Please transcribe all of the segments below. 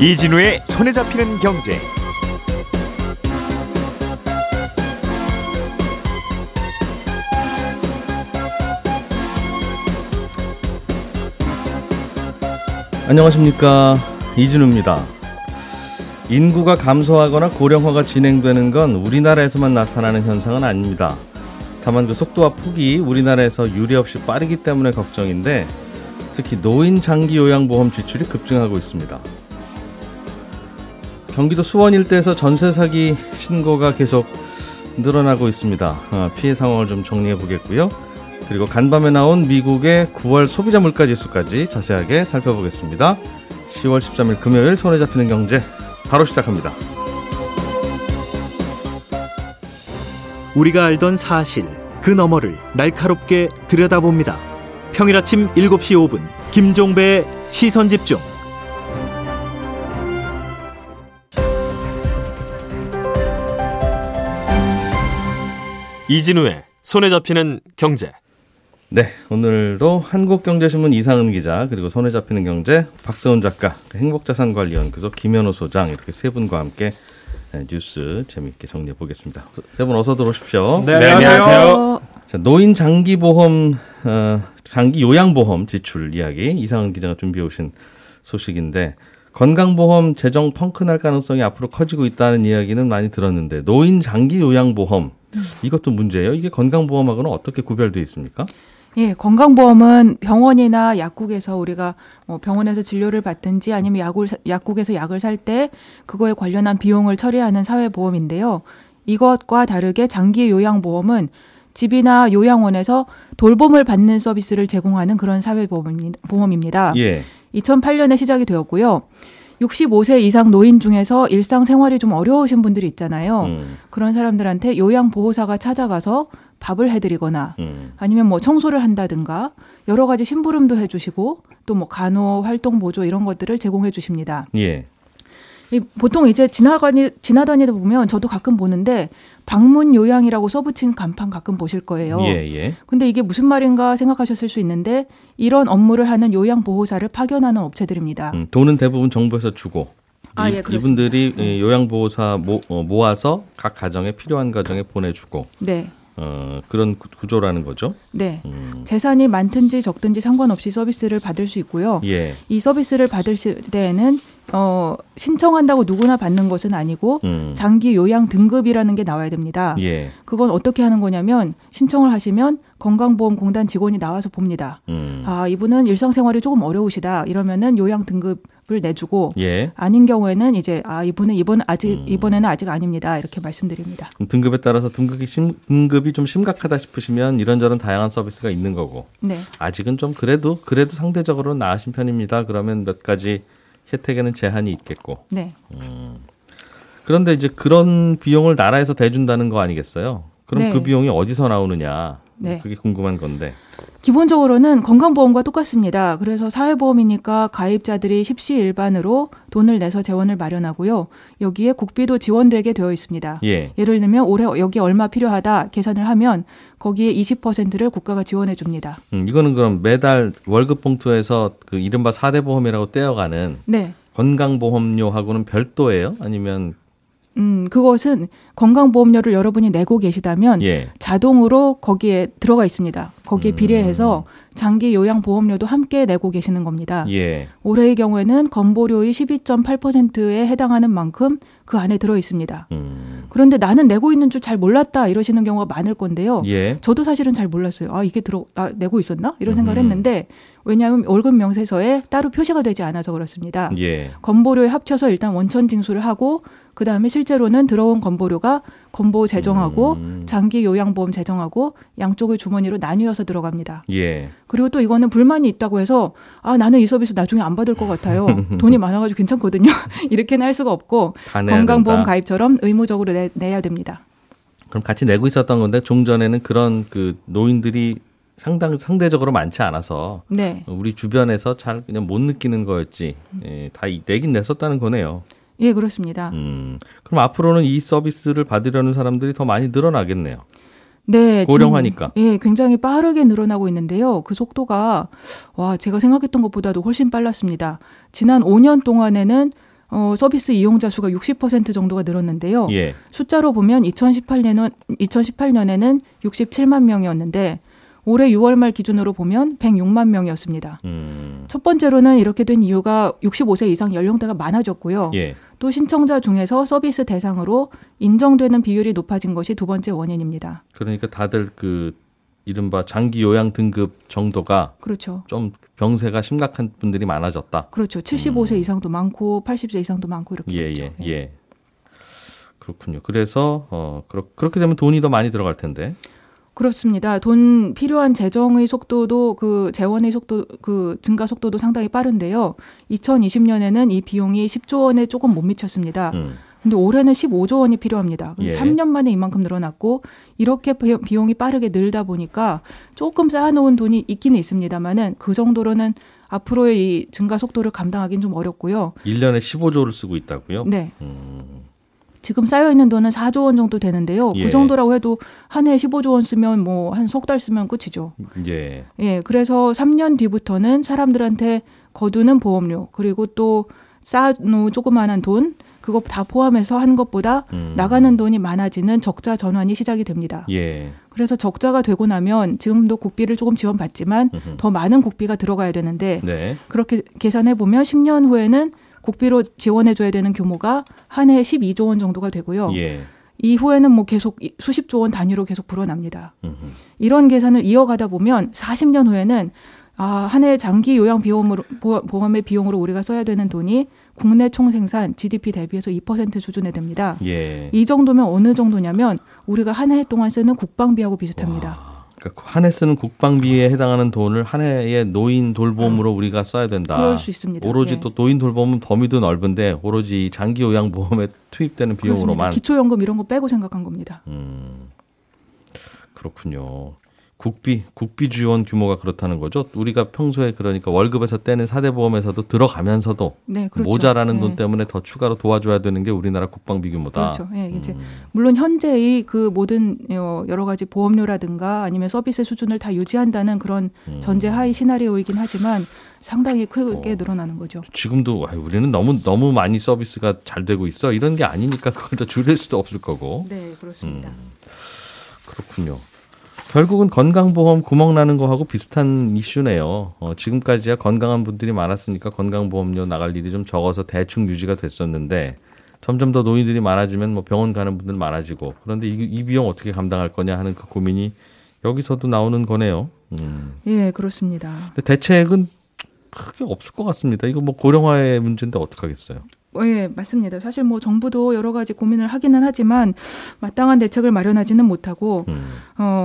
이진우의 손에 잡히는 경제. 안녕하십니까, 이진우입니다. 인구가 감소하거나 고령화가 진행되는 건 우리나라에서만 나타나는 현상은 아닙니다. 다만 그 속도와 폭이 우리나라에서 유례없이 빠르기 때문에 걱정인데, 특히 노인 장기요양보험 지출이 급증하고 있습니다. 경기도 수원 일대에서 전세 사기 신고가 계속 늘어나고 있습니다. 피해 상황을 좀 정리해 보겠고요. 그리고 간밤에 나온 미국의 9월 소비자 물가 지수까지 자세하게 살펴보겠습니다. 10월 13일 금요일 손에 잡히는 경제 바로 시작합니다. 우리가 알던 사실 그 너머를 날카롭게 들여다봅니다. 평일 아침 7시 5분 김종배의 시선집중. 이진우의 손에 잡히는 경제. 네, 오늘도 한국경제신문 이상은 기자, 그리고 손에 잡히는 경제 박세훈 작가, 행복자산관리연구소 김현우 소장, 이렇게 세 분과 함께 뉴스 재미있게 정리해 보겠습니다. 세 분 어서 들어오십시오. 네, 안녕하세요. 자, 노인 장기보험, 장기요양보험 지출 이야기, 이상은 기자가 준비해 오신 소식인데, 건강보험 재정 펑크 날 가능성이 앞으로 커지고 있다는 이야기는 많이 들었는데, 노인 장기요양보험 이것도 문제예요. 이게 건강보험하고는 어떻게 구별되어 있습니까? 예, 건강보험은 병원이나 약국에서 우리가 병원에서 진료를 받든지 아니면 약국에서 약을 살 때 그거에 관련한 비용을 처리하는 사회보험인데요. 이것과 다르게 장기요양보험은 집이나 요양원에서 돌봄을 받는 서비스를 제공하는 그런 사회보험입니다. 예. 2008년에 시작이 되었고요. 65세 이상 노인 중에서 일상생활이 좀 어려우신 분들이 있잖아요. 그런 사람들한테 요양보호사가 찾아가서 밥을 해드리거나 아니면 뭐 청소를 한다든가 여러 가지 심부름도 해주시고 또 뭐 간호, 활동보조 이런 것들을 제공해 주십니다. 예. 보통 이제 지나다니다 보면 저도 가끔 보는데 방문 요양이라고 써붙인 간판 가끔 보실 거예요. 예. 근데 이게 무슨 말인가 생각하셨을 수 있는데 이런 업무를 하는 요양보호사를 파견하는 업체들입니다. 돈은 대부분 정부에서 주고 그렇습니다. 이분들이 요양보호사 모아서 각 가정에 필요한 가정에 보내주고. 네. 그런 구조라는 거죠? 네. 재산이 많든지 적든지 상관없이 서비스를 받을 수 있고요. 예. 이 서비스를 받을 때에는 신청한다고 누구나 받는 것은 아니고 장기 요양 등급이라는 게 나와야 됩니다. 예. 그건 어떻게 하는 거냐면 신청을 하시면 건강보험공단 직원이 나와서 봅니다. 아, 이분은 일상생활이 조금 어려우시다 이러면은 요양 등급을 내주고, 예. 아닌 경우에는 이제 이분은 이번에는 아직 아닙니다 이렇게 말씀드립니다. 등급에 따라서 등급이 좀 심각하다 싶으시면 이런저런 다양한 서비스가 있는 거고, 네. 아직은 좀 그래도 상대적으로 나으신 편입니다. 그러면 몇 가지 혜택에는 제한이 있겠고, 네. 그런데 이제 그런 비용을 나라에서 대준다는 거 아니겠어요? 그럼 네. 그 비용이 어디서 나오느냐? 네. 그게 궁금한 건데. 기본적으로는 건강보험과 똑같습니다. 그래서 사회보험이니까 가입자들이 십시일반으로 돈을 내서 재원을 마련하고요. 여기에 국비도 지원되게 되어 있습니다. 예. 예를 들면 올해 여기 얼마 필요하다 계산을 하면 거기에 20%를 국가가 지원해 줍니다. 이거는 그럼 매달 월급 봉투에서 그 이른바 4대 보험이라고 떼어가는, 네. 건강보험료하고는 별도예요? 아니면... 그것은 건강보험료를 여러분이 내고 계시다면, 예. 자동으로 거기에 들어가 있습니다. 거기에 비례해서 장기 요양보험료도 함께 내고 계시는 겁니다. 예. 올해의 경우에는 건보료의 12.8%에 해당하는 만큼 그 안에 들어 있습니다. 그런데 나는 내고 있는 줄 잘 몰랐다 이러시는 경우가 많을 건데요. 예. 저도 사실은 잘 몰랐어요. 이게 내고 있었나? 이런 생각을 했는데, 왜냐하면 월급 명세서에 따로 표시가 되지 않아서 그렇습니다. 예. 건보료에 합쳐서 일단 원천 징수를 하고 그다음에 실제로는 들어온 건보료가 건보 재정하고 장기 요양보험 재정하고 양쪽의 주머니로 나뉘어서 들어갑니다. 예. 그리고 또 이거는 불만이 있다고 해서 나는 이 서비스 나중에 안 받을 것 같아요. 돈이 많아가지고 괜찮거든요. 이렇게는 할 수가 없고 건강보험 된다. 가입처럼 의무적으로 내야 됩니다. 그럼 같이 내고 있었던 건데 종전에는 그런 그 노인들이 상대적으로 많지 않아서, 네. 우리 주변에서 잘 그냥 못 느끼는 거였지. 다 내긴 냈었다는 거네요. 예, 그렇습니다. 그럼 앞으로는 이 서비스를 받으려는 사람들이 더 많이 늘어나겠네요. 네, 고령화니까. 예, 굉장히 빠르게 늘어나고 있는데요. 그 속도가 제가 생각했던 것보다도 훨씬 빨랐습니다. 지난 5년 동안에는 서비스 이용자 수가 60% 정도가 늘었는데요. 예. 숫자로 보면 2018년에는 67만 명이었는데 올해 6월 말 기준으로 보면 106만 명이었습니다. 첫 번째로는 이렇게 된 이유가 65세 이상 연령대가 많아졌고요. 예. 또 신청자 중에서 서비스 대상으로 인정되는 비율이 높아진 것이 두 번째 원인입니다. 그러니까 다들 그 이른바 장기요양 등급 정도가 그렇죠. 좀 병세가 심각한 분들이 많아졌다. 그렇죠. 75세 이상도 많고 80세 이상도 많고 이렇게 됐죠. 예. 예. 그렇군요. 그래서 그렇게 되면 돈이 더 많이 들어갈 텐데. 그렇습니다. 돈 필요한 재정의 속도도 그 재원의 속도 그 증가 속도도 상당히 빠른데요. 2020년에는 이 비용이 10조 원에 조금 못 미쳤습니다. 근데 올해는 15조 원이 필요합니다. 그럼 예. 3년 만에 이만큼 늘어났고 이렇게 비용이 빠르게 늘다 보니까 조금 쌓아놓은 돈이 있기는 있습니다만은 그 정도로는 앞으로의 이 증가 속도를 감당하기는 좀 어렵고요. 1년에 15조를 쓰고 있다고요? 네. 지금 쌓여있는 돈은 4조 원 정도 되는데요. 예. 그 정도라고 해도 한 해에 15조 원 쓰면 뭐 한 석 달 쓰면 끝이죠. 예. 예. 그래서 3년 뒤부터는 사람들한테 거두는 보험료 그리고 또 쌓아놓은 조그마한 돈 그거 다 포함해서 한 것보다 나가는 돈이 많아지는 적자 전환이 시작이 됩니다. 예. 그래서 적자가 되고 나면 지금도 국비를 조금 지원받지만 더 많은 국비가 들어가야 되는데 네. 그렇게 계산해보면 10년 후에는 국비로 지원해줘야 되는 규모가 한 해에 12조 원 정도가 되고요. 예. 이후에는 뭐 계속 수십조 원 단위로 계속 불어납니다. 이런 계산을 이어가다 보면 40년 후에는 한 해의 장기 요양 보험의 비용으로 우리가 써야 되는 돈이 국내 총생산 GDP 대비해서 2% 수준에 됩니다. 예. 이 정도면 어느 정도냐면 우리가 한 해 동안 쓰는 국방비하고 비슷합니다. 그러니까 한 해 쓰는 국방비에 해당하는 돈을 한 해에 노인 돌봄으로 우리가 써야 된다. 그럴 수 있습니다. 오로지 예. 또 노인 돌봄은 범위도 넓은데 오로지 장기요양보험에 투입되는 비용으로만. 그렇습니다. 기초연금 이런 거 빼고 생각한 겁니다. 그렇군요. 국비 지원 규모가 그렇다는 거죠. 우리가 평소에 그러니까 월급에서 떼는 4대 보험에서도 들어가면서도 네, 그렇죠. 모자라는 네. 돈 때문에 더 추가로 도와줘야 되는 게 우리나라 국방비 규모다. 그렇죠. 예, 이제 물론 현재의 그 모든 여러 가지 보험료라든가 아니면 서비스 수준을 다 유지한다는 그런 전제 하의 시나리오이긴 하지만 상당히 크게 늘어나는 거죠. 지금도 우리는 너무 많이 서비스가 잘 되고 있어. 이런 게 아니니까 그걸 더 줄일 수도 없을 거고. 네, 그렇습니다. 그렇군요. 결국은 건강보험 구멍나는 거하고 비슷한 이슈네요. 지금까지야 건강한 분들이 많았으니까 건강보험료 나갈 일이 좀 적어서 대충 유지가 됐었는데 점점 더 노인들이 많아지면 뭐 병원 가는 분들 많아지고 그런데 이 비용 어떻게 감당할 거냐 하는 그 고민이 여기서도 나오는 거네요. 예, 그렇습니다. 근데 대책은 크게 없을 것 같습니다. 이거 뭐 고령화의 문제인데 어떡하겠어요? 예, 맞습니다. 사실 뭐 정부도 여러 가지 고민을 하기는 하지만 마땅한 대책을 마련하지는 못하고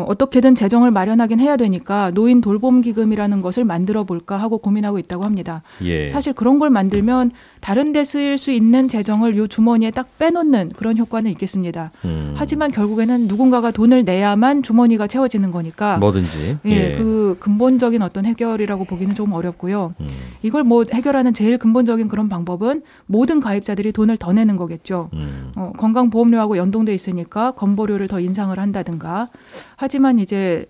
어떻게든 재정을 마련하긴 해야 되니까 노인 돌봄 기금이라는 것을 만들어 볼까 하고 고민하고 있다고 합니다. 예. 사실 그런 걸 만들면 다른 데 쓰일 수 있는 재정을 요 주머니에 딱 빼놓는 그런 효과는 있겠습니다. 하지만 결국에는 누군가가 돈을 내야만 주머니가 채워지는 거니까 뭐든지 예, 그 근본적인 어떤 해결이라고 보기는 좀 어렵고요. 이걸 뭐 해결하는 제일 근본적인 그런 방법은 모든 가입자들이 돈을 더 내는 거겠죠. 건강보험료하고 연동돼 있으니까 건보료를 더 인상을 한다든가. 하지만 이제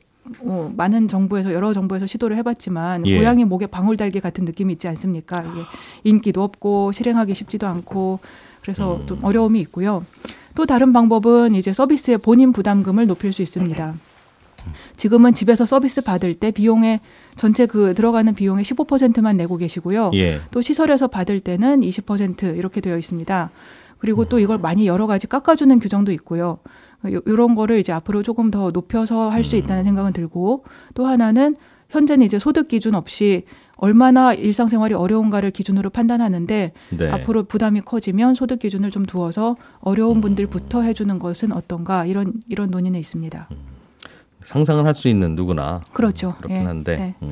많은 정부에서 여러 정부에서 시도를 해봤지만 예. 고양이 목에 방울달기 같은 느낌이 있지 않습니까? 이게 인기도 없고 실행하기 쉽지도 않고 그래서 좀 어려움이 있고요. 또 다른 방법은 이제 서비스의 본인 부담금을 높일 수 있습니다. 지금은 집에서 서비스 받을 때 비용에 전체 그 들어가는 비용의 15%만 내고 계시고요. 예. 또 시설에서 받을 때는 20% 이렇게 되어 있습니다. 그리고 또 이걸 많이 여러 가지 깎아주는 규정도 있고요. 이런 거를 이제 앞으로 조금 더 높여서 할 수 있다는 생각은 들고 또 하나는 현재는 이제 소득 기준 없이 얼마나 일상생활이 어려운가를 기준으로 판단하는데 네. 앞으로 부담이 커지면 소득 기준을 좀 두어서 어려운 분들부터 해주는 것은 어떤가 이런 논의는 있습니다. 상상을 할 수 있는 누구나 그렇죠. 그렇긴 예, 한데 네.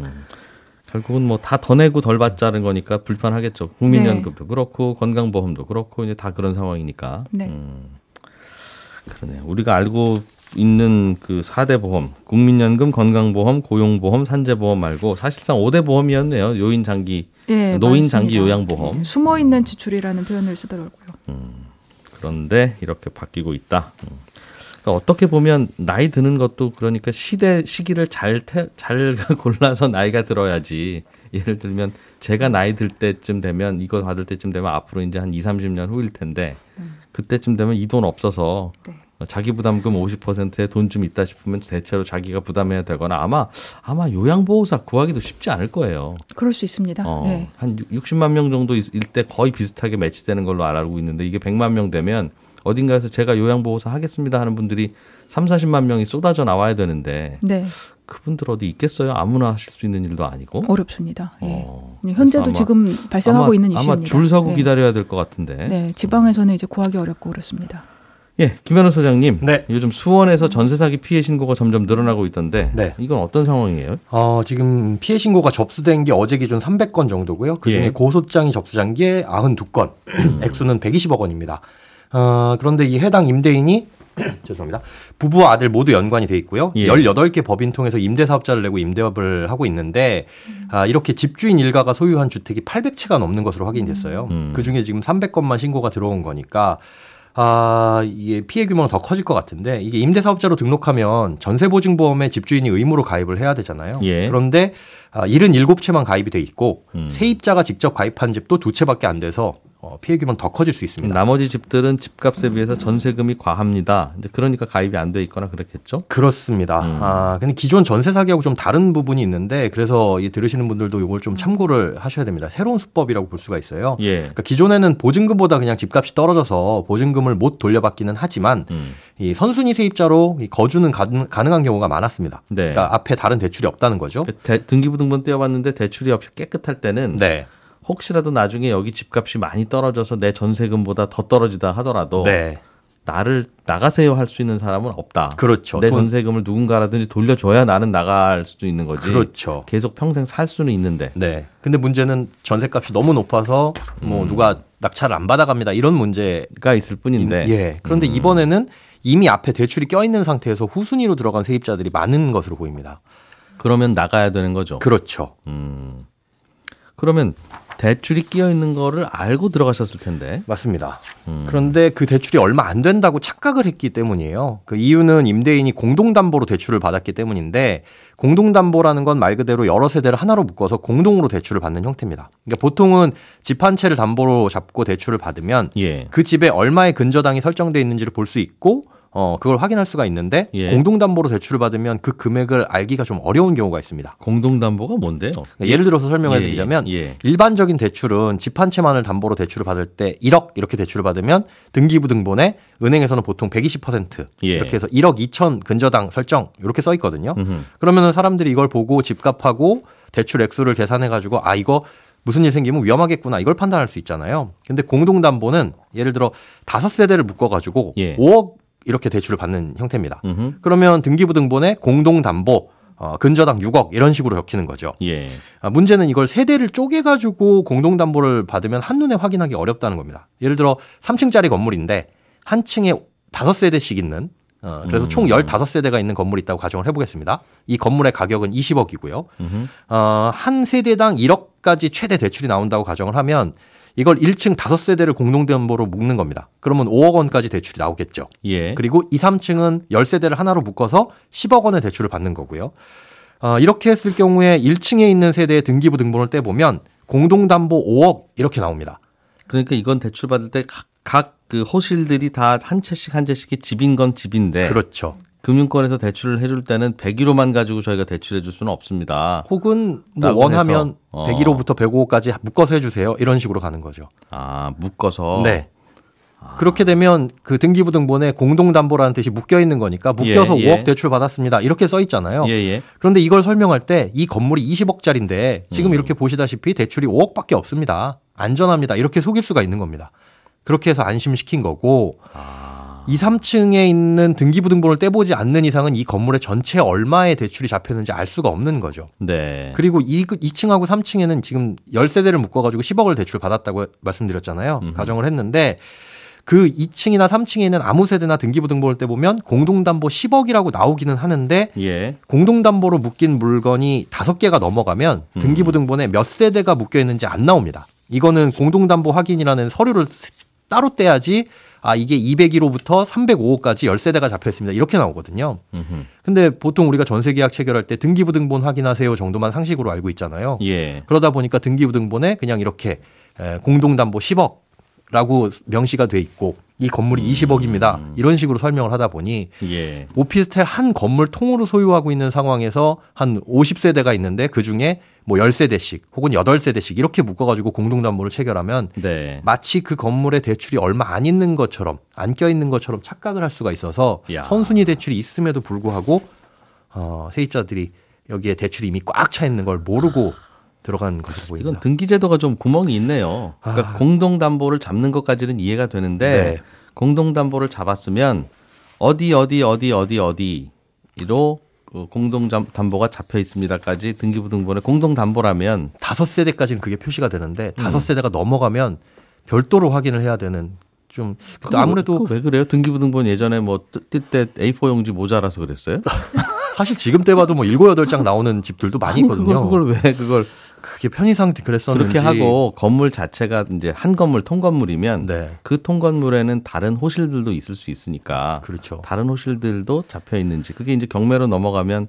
결국은 뭐 다 더 내고 덜 받자는 거니까 불편하겠죠. 국민연금도 네. 그렇고 건강보험도 그렇고 이제 다 그런 상황이니까. 네. 그러네요. 우리가 알고 있는 그 4대 보험, 국민연금, 건강보험, 고용보험, 산재보험 말고 사실상 5대 보험이었네요. 노인 장기 요양보험. 네. 숨어 있는 지출이라는 표현을 쓰더라고요. 그런데 이렇게 바뀌고 있다. 그러니까 어떻게 보면 나이 드는 것도 그러니까 시대 시기를 잘 골라서 나이가 들어야지. 예를 들면 제가 나이 들 때쯤 되면 이거 받을 때쯤 되면 앞으로 이제 한 20-30년 후일 텐데 그때쯤 되면 이 돈 없어서 네. 자기 부담금 50%에 돈 좀 있다 싶으면 대체로 자기가 부담해야 되거나 아마 요양보호사 구하기도 쉽지 않을 거예요. 그럴 수 있습니다. 네. 한 60만 명 정도일 때 거의 비슷하게 매치되는 걸로 알고 있는데 이게 100만 명 되면 어딘가에서 제가 요양보호사 하겠습니다 하는 분들이 30-40만 명이 쏟아져 나와야 되는데 네. 그분들 어디 있겠어요? 아무나 하실 수 있는 일도 아니고. 어렵습니다. 예. 현재도 지금 발생하고 있는 이슈입니다. 아마 줄 서고 네. 기다려야 될 것 같은데. 네, 지방에서는 이제 구하기 어렵고 그렇습니다. 예, 김현우 소장님. 네. 요즘 수원에서 전세 사기 피해 신고가 점점 늘어나고 있던데. 네. 이건 어떤 상황이에요? 지금 피해 신고가 접수된 게 어제 기준 300건 정도고요. 그중에 예. 고소장이 접수한 게 92건. 액수는 120억 원입니다. 그런데 이 해당 임대인이 죄송합니다. 부부와 아들 모두 연관이 돼 있고요. 예. 18개 법인 통해서 임대사업자를 내고 임대업을 하고 있는데 이렇게 집주인 일가가 소유한 주택이 800채가 넘는 것으로 확인됐어요. 그중에 지금 300건만 신고가 들어온 거니까 이게 피해 규모가 더 커질 것 같은데 이게 임대사업자로 등록하면 전세보증보험에 집주인이 의무로 가입을 해야 되잖아요. 예. 그런데 77채만 가입이 돼 있고 세입자가 직접 가입한 집도 2채밖에 안 돼서 피해 규모는 더 커질 수 있습니다. 나머지 집들은 집값에 비해서 전세금이 과합니다. 이제 그러니까 가입이 안 돼 있거나 그렇겠죠? 그렇습니다. 근데 기존 전세 사기하고 좀 다른 부분이 있는데 그래서 들으시는 분들도 이걸 좀 참고를 하셔야 됩니다. 새로운 수법이라고 볼 수가 있어요. 예. 그러니까 기존에는 보증금보다 그냥 집값이 떨어져서 보증금을 못 돌려받기는 하지만 이 선순위 세입자로 거주는 가능한 경우가 많았습니다. 네. 그러니까 앞에 다른 대출이 없다는 거죠. 등기부등본 떼어봤는데 대출이 없이 깨끗할 때는 네. 혹시라도 나중에 여기 집값이 많이 떨어져서 내 전세금보다 더 떨어지다 하더라도 네. 나를 나가세요 할 수 있는 사람은 없다. 그렇죠. 내 전세금을 누군가라든지 돌려줘야 나는 나갈 수도 있는 거지. 그렇죠. 계속 평생 살 수는 있는데. 네. 근데 문제는 전세값이 너무 높아서 뭐 누가 낙찰을 안 받아갑니다. 이런 문제가 있을 뿐인데. 예. 그런데 이번에는 이미 앞에 대출이 껴있는 상태에서 후순위로 들어간 세입자들이 많은 것으로 보입니다. 그러면 나가야 되는 거죠. 그렇죠. 그러면 대출이 끼어 있는 거를 알고 들어가셨을 텐데. 맞습니다. 그런데 그 대출이 얼마 안 된다고 착각을 했기 때문이에요. 그 이유는 임대인이 공동담보로 대출을 받았기 때문인데 공동담보라는 건 말 그대로 여러 세대를 하나로 묶어서 공동으로 대출을 받는 형태입니다. 그러니까 보통은 집 한 채를 담보로 잡고 대출을 받으면 예. 그 집에 얼마의 근저당이 설정되어 있는지를 볼 수 있고 그걸 확인할 수가 있는데 예. 공동담보로 대출을 받으면 그 금액을 알기가 좀 어려운 경우가 있습니다. 공동담보가 뭔데요? 그러니까 예를 들어서 설명해드리자면 일반적인 대출은 집 한 채만을 담보로 대출을 받을 때 1억 이렇게 대출을 받으면 등기부등본에 은행에서는 보통 120% 이렇게 해서 1억 2천 근저당 설정 이렇게 써 있거든요. 그러면 사람들이 이걸 보고 집값하고 대출 액수를 계산해가지고 이거 무슨 일 생기면 위험하겠구나 이걸 판단할 수 있잖아요. 근데 공동담보는 예를 들어 5세대를 묶어가지고 5억 이렇게 대출을 받는 형태입니다. 그러면 등기부등본에 공동담보, 근저당 6억 이런 식으로 적히는 거죠. 예. 문제는 이걸 세대를 쪼개가지고 공동담보를 받으면 한눈에 확인하기 어렵다는 겁니다. 예를 들어 3층짜리 건물인데 한 층에 5세대씩 있는 그래서 총 15세대가 있는 건물이 있다고 가정을 해보겠습니다. 이 건물의 가격은 20억이고요. 한 세대당 1억까지 최대 대출이 나온다고 가정을 하면 이걸 1층 5세대를 공동담보로 묶는 겁니다. 그러면 5억 원까지 대출이 나오겠죠. 예. 그리고 2, 3층은 10세대를 하나로 묶어서 10억 원의 대출을 받는 거고요. 이렇게 했을 경우에 1층에 있는 세대의 등기부등본을 떼보면 공동담보 5억 이렇게 나옵니다. 그러니까 이건 대출 받을 때 각 그 호실들이 다 한 채씩이 집인 건 집인데. 그렇죠. 금융권에서 대출을 해줄 때는 101호만 가지고 저희가 대출해 줄 수는 없습니다. 혹은 뭐 원하면 101호부터 105호까지 묶어서 해주세요. 이런 식으로 가는 거죠. 묶어서? 네. 그렇게 되면 그 등기부등본에 공동담보라는 뜻이 묶여 있는 거니까 묶여서 5억 대출 받았습니다. 이렇게 써 있잖아요. 그런데 이걸 설명할 때 이 건물이 20억짜리인데 지금 이렇게 보시다시피 대출이 5억밖에 없습니다. 안전합니다. 이렇게 속일 수가 있는 겁니다. 그렇게 해서 안심시킨 거고 2, 3층에 있는 등기부등본을 떼보지 않는 이상은 이 건물의 전체 얼마의 대출이 잡혔는지 알 수가 없는 거죠. 네. 그리고 2층하고 3층에는 지금 10세대를 묶어가지고 10억을 대출 받았다고 말씀드렸잖아요. 가정을 했는데 그 2층이나 3층에 있는 아무 세대나 등기부등본을 떼보면 공동담보 10억이라고 나오기는 하는데 예. 공동담보로 묶인 물건이 5개가 넘어가면 등기부등본에 몇 세대가 묶여 있는지 안 나옵니다. 이거는 공동담보 확인이라는 서류를 따로 떼야지 아, 이게 201호부터 305호까지 10세대가 잡혀있습니다. 이렇게 나오거든요. 근데 보통 우리가 전세계약 체결할 때 등기부등본 확인하세요 정도만 상식으로 알고 있잖아요. 예. 그러다 보니까 등기부등본에 그냥 이렇게 공동담보 10억라고 명시가 돼 있고 이 건물이 20억입니다. 이런 식으로 설명을 하다 보니 예. 오피스텔 한 건물 통으로 소유하고 있는 상황에서 한 50세대가 있는데 그중에 뭐 10세대씩 혹은 8세대씩 이렇게 묶어가지고 공동담보를 체결하면 네. 마치 그 건물에 대출이 얼마 안 있는 것처럼 안 껴있는 것처럼 착각을 할 수가 있어서 야. 선순위 대출이 있음에도 불구하고 세입자들이 여기에 대출이 이미 꽉 차 있는 걸 모르고 들어간 것으로 보입니다. 이건 등기제도가 좀 구멍이 있네요. 그러니까 공동담보를 잡는 것까지는 이해가 되는데 네. 공동담보를 잡았으면 어디로 공동담보가 잡혀 있습니다까지 등기부등본에 공동담보라면 5세대까지는 그게 표시가 되는데 5세대가 넘어가면 별도로 확인을 해야 되는 좀 아무래도 왜 그래요? 등기부등본 예전에 뭐 뜰 때 A4 용지 모자라서 그랬어요? 사실 지금 때 봐도 뭐 7-8장 나오는 집들도 많이 있거든요. 그걸 그게 편의상 그랬었는지 그렇게 하고 건물 자체가 이제 한 건물 통건물이면 네. 그 통건물에는 다른 호실들도 있을 수 있으니까 그렇죠. 다른 호실들도 잡혀 있는지 그게 이제 경매로 넘어가면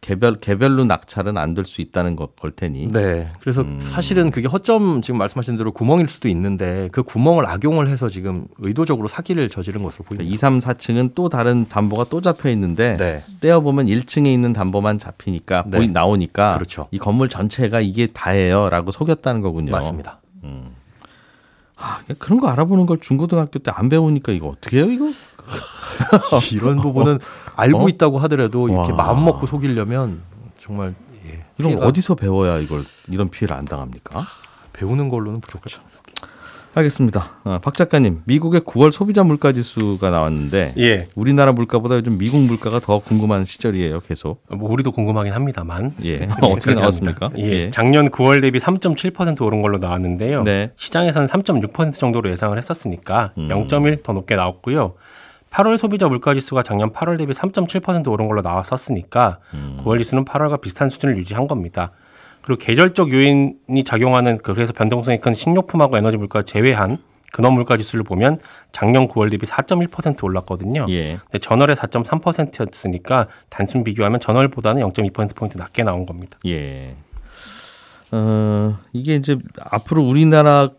개별로 낙찰은 안 될 수 있다는 걸 테니. 네. 그래서 사실은 그게 허점 지금 말씀하신 대로 구멍일 수도 있는데 그 구멍을 악용을 해서 지금 의도적으로 사기를 저지른 것으로 보입니다. 2, 3, 4층은 또 다른 담보가 또 잡혀 있는데 네. 떼어보면 1층에 있는 담보만 잡히니까 네. 나오니까 그렇죠. 이 건물 전체가 이게 다예요 라고 속였다는 거군요. 맞습니다. 그런 거 알아보는 걸 중고등학교 때 안 배우니까 이거 어떻게 해요 이거? 이런 부분은 알고 있다고 하더라도 이렇게 마음 먹고 속이려면 정말 예, 이런 거 어디서 배워야 이런 피해를 안 당합니까? 배우는 걸로는 부족하죠. 알겠습니다. 박 작가님, 미국의 9월 소비자 물가 지수가 나왔는데 예. 우리나라 물가보다 요즘 미국 물가가 더 궁금한 시절이에요. 계속. 뭐 우리도 궁금하긴 합니다만. 예. 어떻게 나왔습니까? 예. 작년 9월 대비 3.7% 오른 걸로 나왔는데요. 네. 시장에서는 3.6% 정도로 예상을 했었으니까 0.1 더 높게 나왔고요. 8월 소비자 물가지수가 작년 8월 대비 3.7% 오른 걸로 나왔었으니까 9월 지수는 8월과 비슷한 수준을 유지한 겁니다. 그리고 계절적 요인이 작용하는 그래서 변동성이 큰 식료품하고 에너지 물가를 제외한 근원 물가지수를 보면 작년 9월 대비 4.1% 올랐거든요. 예. 근데 전월에 4.3%였으니까 단순 비교하면 전월보다는 0.2%포인트 낮게 나온 겁니다. 예. 이게 이제 앞으로 우리나라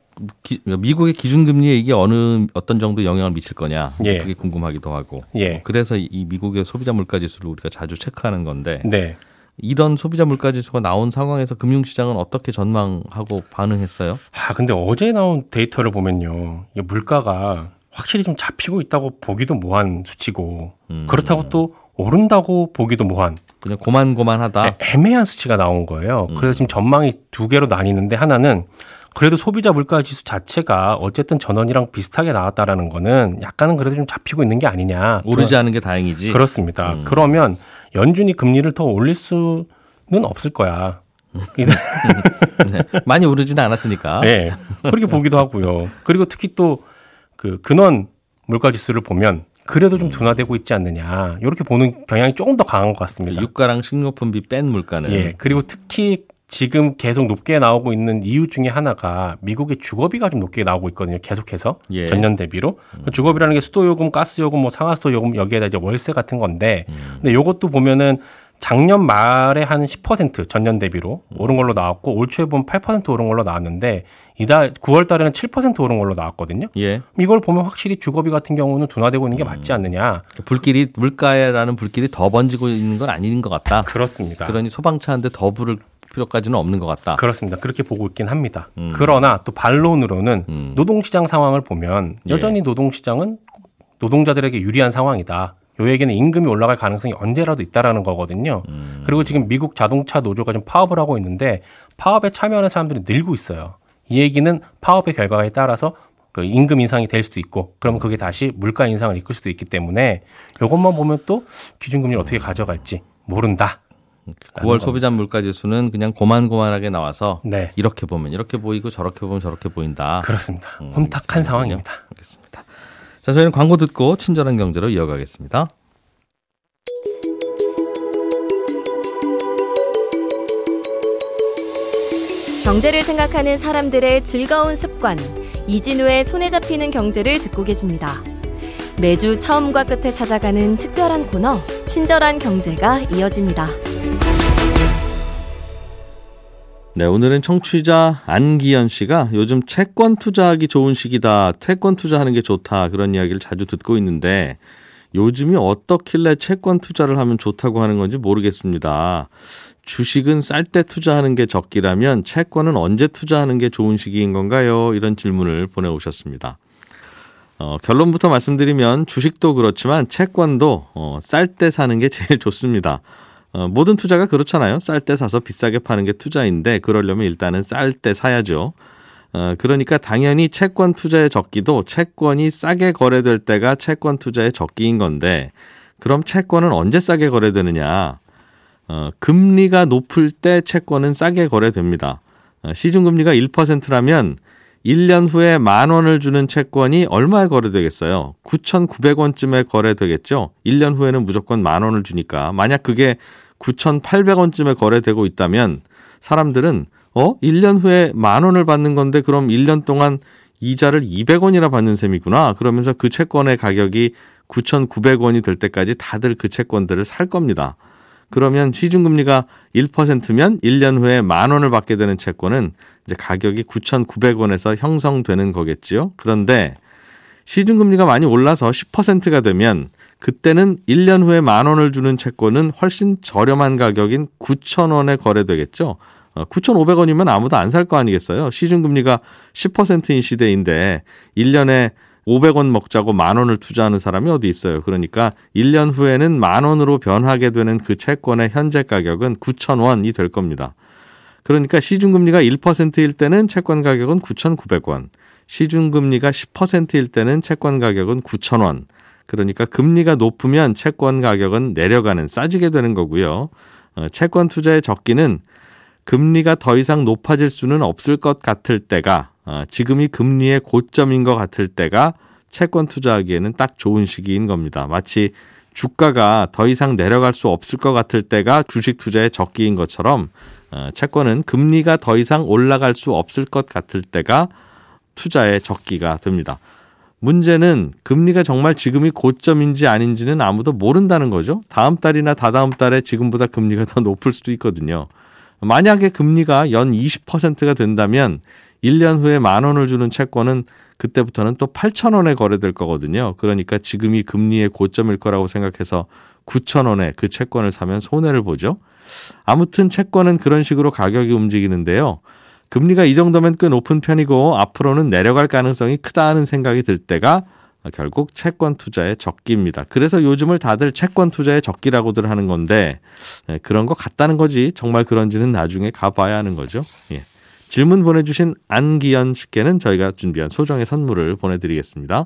미국의 기준금리에 이게 어떤 정도 영향을 미칠 거냐 예. 그게 궁금하기도 하고 예. 그래서 이 미국의 소비자 물가지수를 우리가 자주 체크하는 건데 네. 이런 소비자 물가지수가 나온 상황에서 금융시장은 어떻게 전망하고 반응했어요? 근데 어제 나온 데이터를 보면요 물가가 확실히 좀 잡히고 있다고 보기도 뭐한 수치고 그렇다고 또 오른다고 보기도 뭐한 그냥 고만고만하다 애매한 수치가 나온 거예요. 그래서 지금 전망이 두 개로 나뉘는데 하나는 그래도 소비자 물가 지수 자체가 어쨌든 전원이랑 비슷하게 나왔다라는 거는 약간은 그래도 좀 잡히고 있는 게 아니냐. 오르지 않은 게 다행이지. 그렇습니다. 그러면 연준이 금리를 더 올릴 수는 없을 거야. 많이 오르지는 않았으니까. 네. 그렇게 보기도 하고요. 그리고 특히 또 그 근원 물가 지수를 보면 그래도 좀 둔화되고 있지 않느냐. 이렇게 보는 경향이 조금 더 강한 것 같습니다. 유가랑 식료품비 뺀 물가는. 예. 그리고 특히 지금 계속 높게 나오고 있는 이유 중에 하나가 미국의 주거비가 좀 높게 나오고 있거든요. 계속해서 예. 전년 대비로. 주거비라는 게 수도요금, 가스요금, 뭐 상하수도요금 여기에다 이제 월세 같은 건데 근데 이것도 보면은 작년 말에 한 10% 전년 대비로 오른 걸로 나왔고 올 초에 보면 8% 오른 걸로 나왔는데 9월 달에는 7% 오른 걸로 나왔거든요. 예. 이걸 보면 확실히 주거비 같은 경우는 둔화되고 있는 게 맞지 않느냐. 물가라는 불길이 더 번지고 있는 건 아닌 것 같다. 그렇습니다. 그러니 소방차인데 더 불을 필요까지는 없는 것 같다. 그렇습니다. 그렇게 보고 있긴 합니다. 그러나 또 반론으로는 노동시장 상황을 보면 여전히 예. 노동시장은 노동자들에게 유리한 상황이다. 요 얘기는 임금이 올라갈 가능성이 언제라도 있다라는 거거든요. 그리고 지금 미국 자동차 노조가 좀 파업을 하고 있는데 파업에 참여하는 사람들이 늘고 있어요. 이 얘기는 파업의 결과에 따라서 그 임금 인상이 될 수도 있고 그러면 그게 다시 물가 인상을 이끌 수도 있기 때문에 이것만 보면 또 기준금리를 어떻게 가져갈지 모른다. 9월 소비자 물가지수는 그냥 고만고만하게 나와서 네. 이렇게 보면 이렇게 보이고 저렇게 보면 저렇게 보인다. 그렇습니다. 혼탁한 상황입니다. 알겠습니다. 자, 저희는 광고 듣고 친절한 경제로 이어가겠습니다. 경제를 생각하는 사람들의 즐거운 습관 이진우의 손에 잡히는 경제를 듣고 계십니다. 매주 처음과 끝에 찾아가는 특별한 코너, 친절한 경제가 이어집니다. 네, 오늘은 청취자 안기현 씨가 요즘 채권 투자하기 좋은 시기다, 채권 투자하는 게 좋다, 그런 이야기를 자주 듣고 있는데 요즘이 어떻길래 채권 투자를 하면 좋다고 하는 건지 모르겠습니다. 주식은 쌀 때 투자하는 게 적기라면 채권은 언제 투자하는 게 좋은 시기인 건가요? 이런 질문을 보내오셨습니다. 결론부터 말씀드리면 주식도 그렇지만 채권도 쌀 때 사는 게 제일 좋습니다. 모든 투자가 그렇잖아요. 쌀 때 사서 비싸게 파는 게 투자인데 그러려면 일단은 쌀 때 사야죠. 그러니까 당연히 채권 투자의 적기도 채권이 싸게 거래될 때가 채권 투자의 적기인 건데 그럼 채권은 언제 싸게 거래되느냐. 금리가 높을 때 채권은 싸게 거래됩니다. 시중금리가 1%라면 1년 후에 10,000원을 주는 채권이 얼마에 거래되겠어요? 9,900원쯤에 거래되겠죠? 1년 후에는 무조건 10,000원을 주니까. 만약 그게 9,800원쯤에 거래되고 있다면 사람들은 1년 후에 10,000원을 받는 건데 그럼 1년 동안 이자를 200원이나 받는 셈이구나. 그러면서 그 채권의 가격이 9,900원이 될 때까지 다들 그 채권들을 살 겁니다. 그러면 시중금리가 1%면 1년 후에 10,000원을 받게 되는 채권은 이제 가격이 9,900원에서 형성되는 거겠지요. 그런데 시중금리가 많이 올라서 10%가 되면 그때는 1년 후에 10,000원을 주는 채권은 훨씬 저렴한 가격인 9,000원에 거래되겠죠. 9,500원이면 아무도 안 살 거 아니겠어요. 시중금리가 10%인 시대인데 1년에 500원 먹자고 10,000원을 투자하는 사람이 어디 있어요. 그러니까 1년 후에는 10,000원으로 변하게 되는 그 채권의 현재 가격은 9,000원이 될 겁니다. 그러니까 시중금리가 1%일 때는 채권 가격은 9,900원, 시중금리가 10%일 때는 채권 가격은 9,000원. 그러니까 금리가 높으면 채권 가격은 내려가는, 싸지게 되는 거고요. 채권 투자의 적기는 금리가 더 이상 높아질 수는 없을 것 같을 때가, 지금이 금리의 고점인 것 같을 때가 채권 투자하기에는 딱 좋은 시기인 겁니다. 마치 주가가 더 이상 내려갈 수 없을 것 같을 때가 주식 투자의 적기인 것처럼 채권은 금리가 더 이상 올라갈 수 없을 것 같을 때가 투자의 적기가 됩니다. 문제는 금리가 정말 지금이 고점인지 아닌지는 아무도 모른다는 거죠. 다음 달이나 다다음 달에 지금보다 금리가 더 높을 수도 있거든요. 만약에 금리가 연 20%가 된다면 1년 후에 10,000원을 주는 채권은 그때부터는 또 8,000원에 거래될 거거든요. 그러니까 지금이 금리의 고점일 거라고 생각해서 9,000원에 그 채권을 사면 손해를 보죠. 아무튼 채권은 그런 식으로 가격이 움직이는데요. 금리가 이 정도면 꽤 높은 편이고 앞으로는 내려갈 가능성이 크다 하는 생각이 들 때가 결국 채권 투자의 적기입니다. 그래서 요즘을 다들 채권 투자의 적기라고들 하는 건데 그런 거 같다는 거지 정말 그런지는 나중에 가봐야 하는 거죠. 예. 질문 보내주신 안기현 씨께는 저희가 준비한 소정의 선물을 보내드리겠습니다.